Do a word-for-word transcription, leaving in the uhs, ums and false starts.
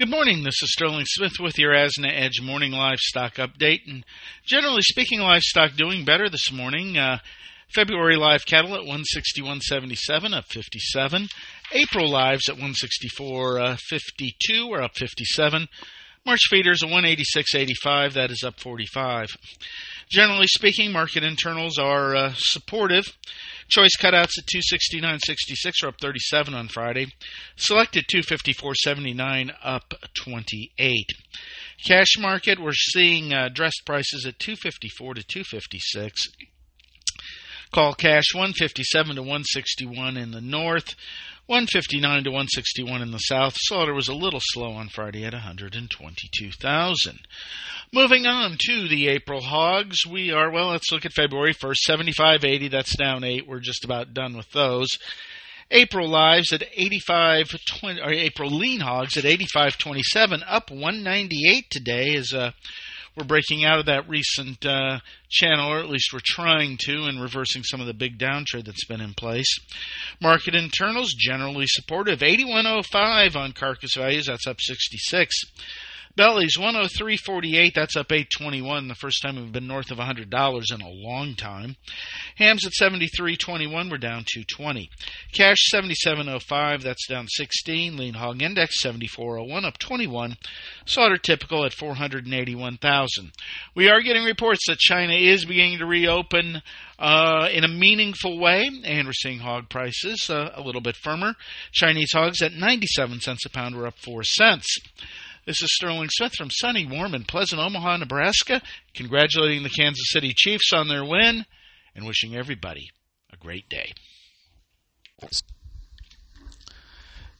Good morning, this is Sterling Smith with your A S N A Edge Morning Livestock Update. And generally speaking, livestock doing better this morning. Uh, February live cattle at one sixty-one seventy-seven, up fifty-seven. April lives at one sixty-four fifty-two, or up fifty-seven. March feeders at one eighty-six eighty-five, that is up forty-five. Generally speaking, market internals are uh, supportive. Choice cutouts at two sixty-nine sixty-six are up thirty-seven on Friday. Selected two fifty-four seventy-nine up twenty-eight. Cash market, we're seeing uh, dressed prices at two fifty-four to two fifty-six. Call cash one fifty-seven to one sixty-one in the north, one fifty-nine to one sixty-one in the south. Slaughter was a little slow on Friday at one hundred twenty-two thousand. Moving on to the April hogs, we are, well, let's look at February first, seventy-five eighty, that's down eight. We're just about done with those. April lives at eighty-five twenty, or April lean hogs at eighty-five twenty-seven, up one ninety-eight today is a We're breaking out of that recent uh, channel, or at least we're trying to, and reversing some of the big downtrend that's been in place. Market internals generally supportive. eighty-one oh five on carcass values, that's up sixty-six. Bellies, one oh three forty-eight, that's up eight twenty-one, the first time we've been north of one hundred dollars in a long time. Hams at seventy-three twenty-one, we're down two twenty. Cash, seventy-seven oh five, that's down sixteen. Lean hog index, seventy-four oh one, up twenty-one. Slaughter typical at four hundred eighty-one thousand. We are getting reports that China is beginning to reopen uh, in a meaningful way, and we're seeing hog prices uh, a little bit firmer. Chinese hogs at ninety-seven cents a pound, we're up four cents. This is Sterling Smith from sunny, warm, and pleasant Omaha, Nebraska, congratulating the Kansas City Chiefs on their win and wishing everybody a great day.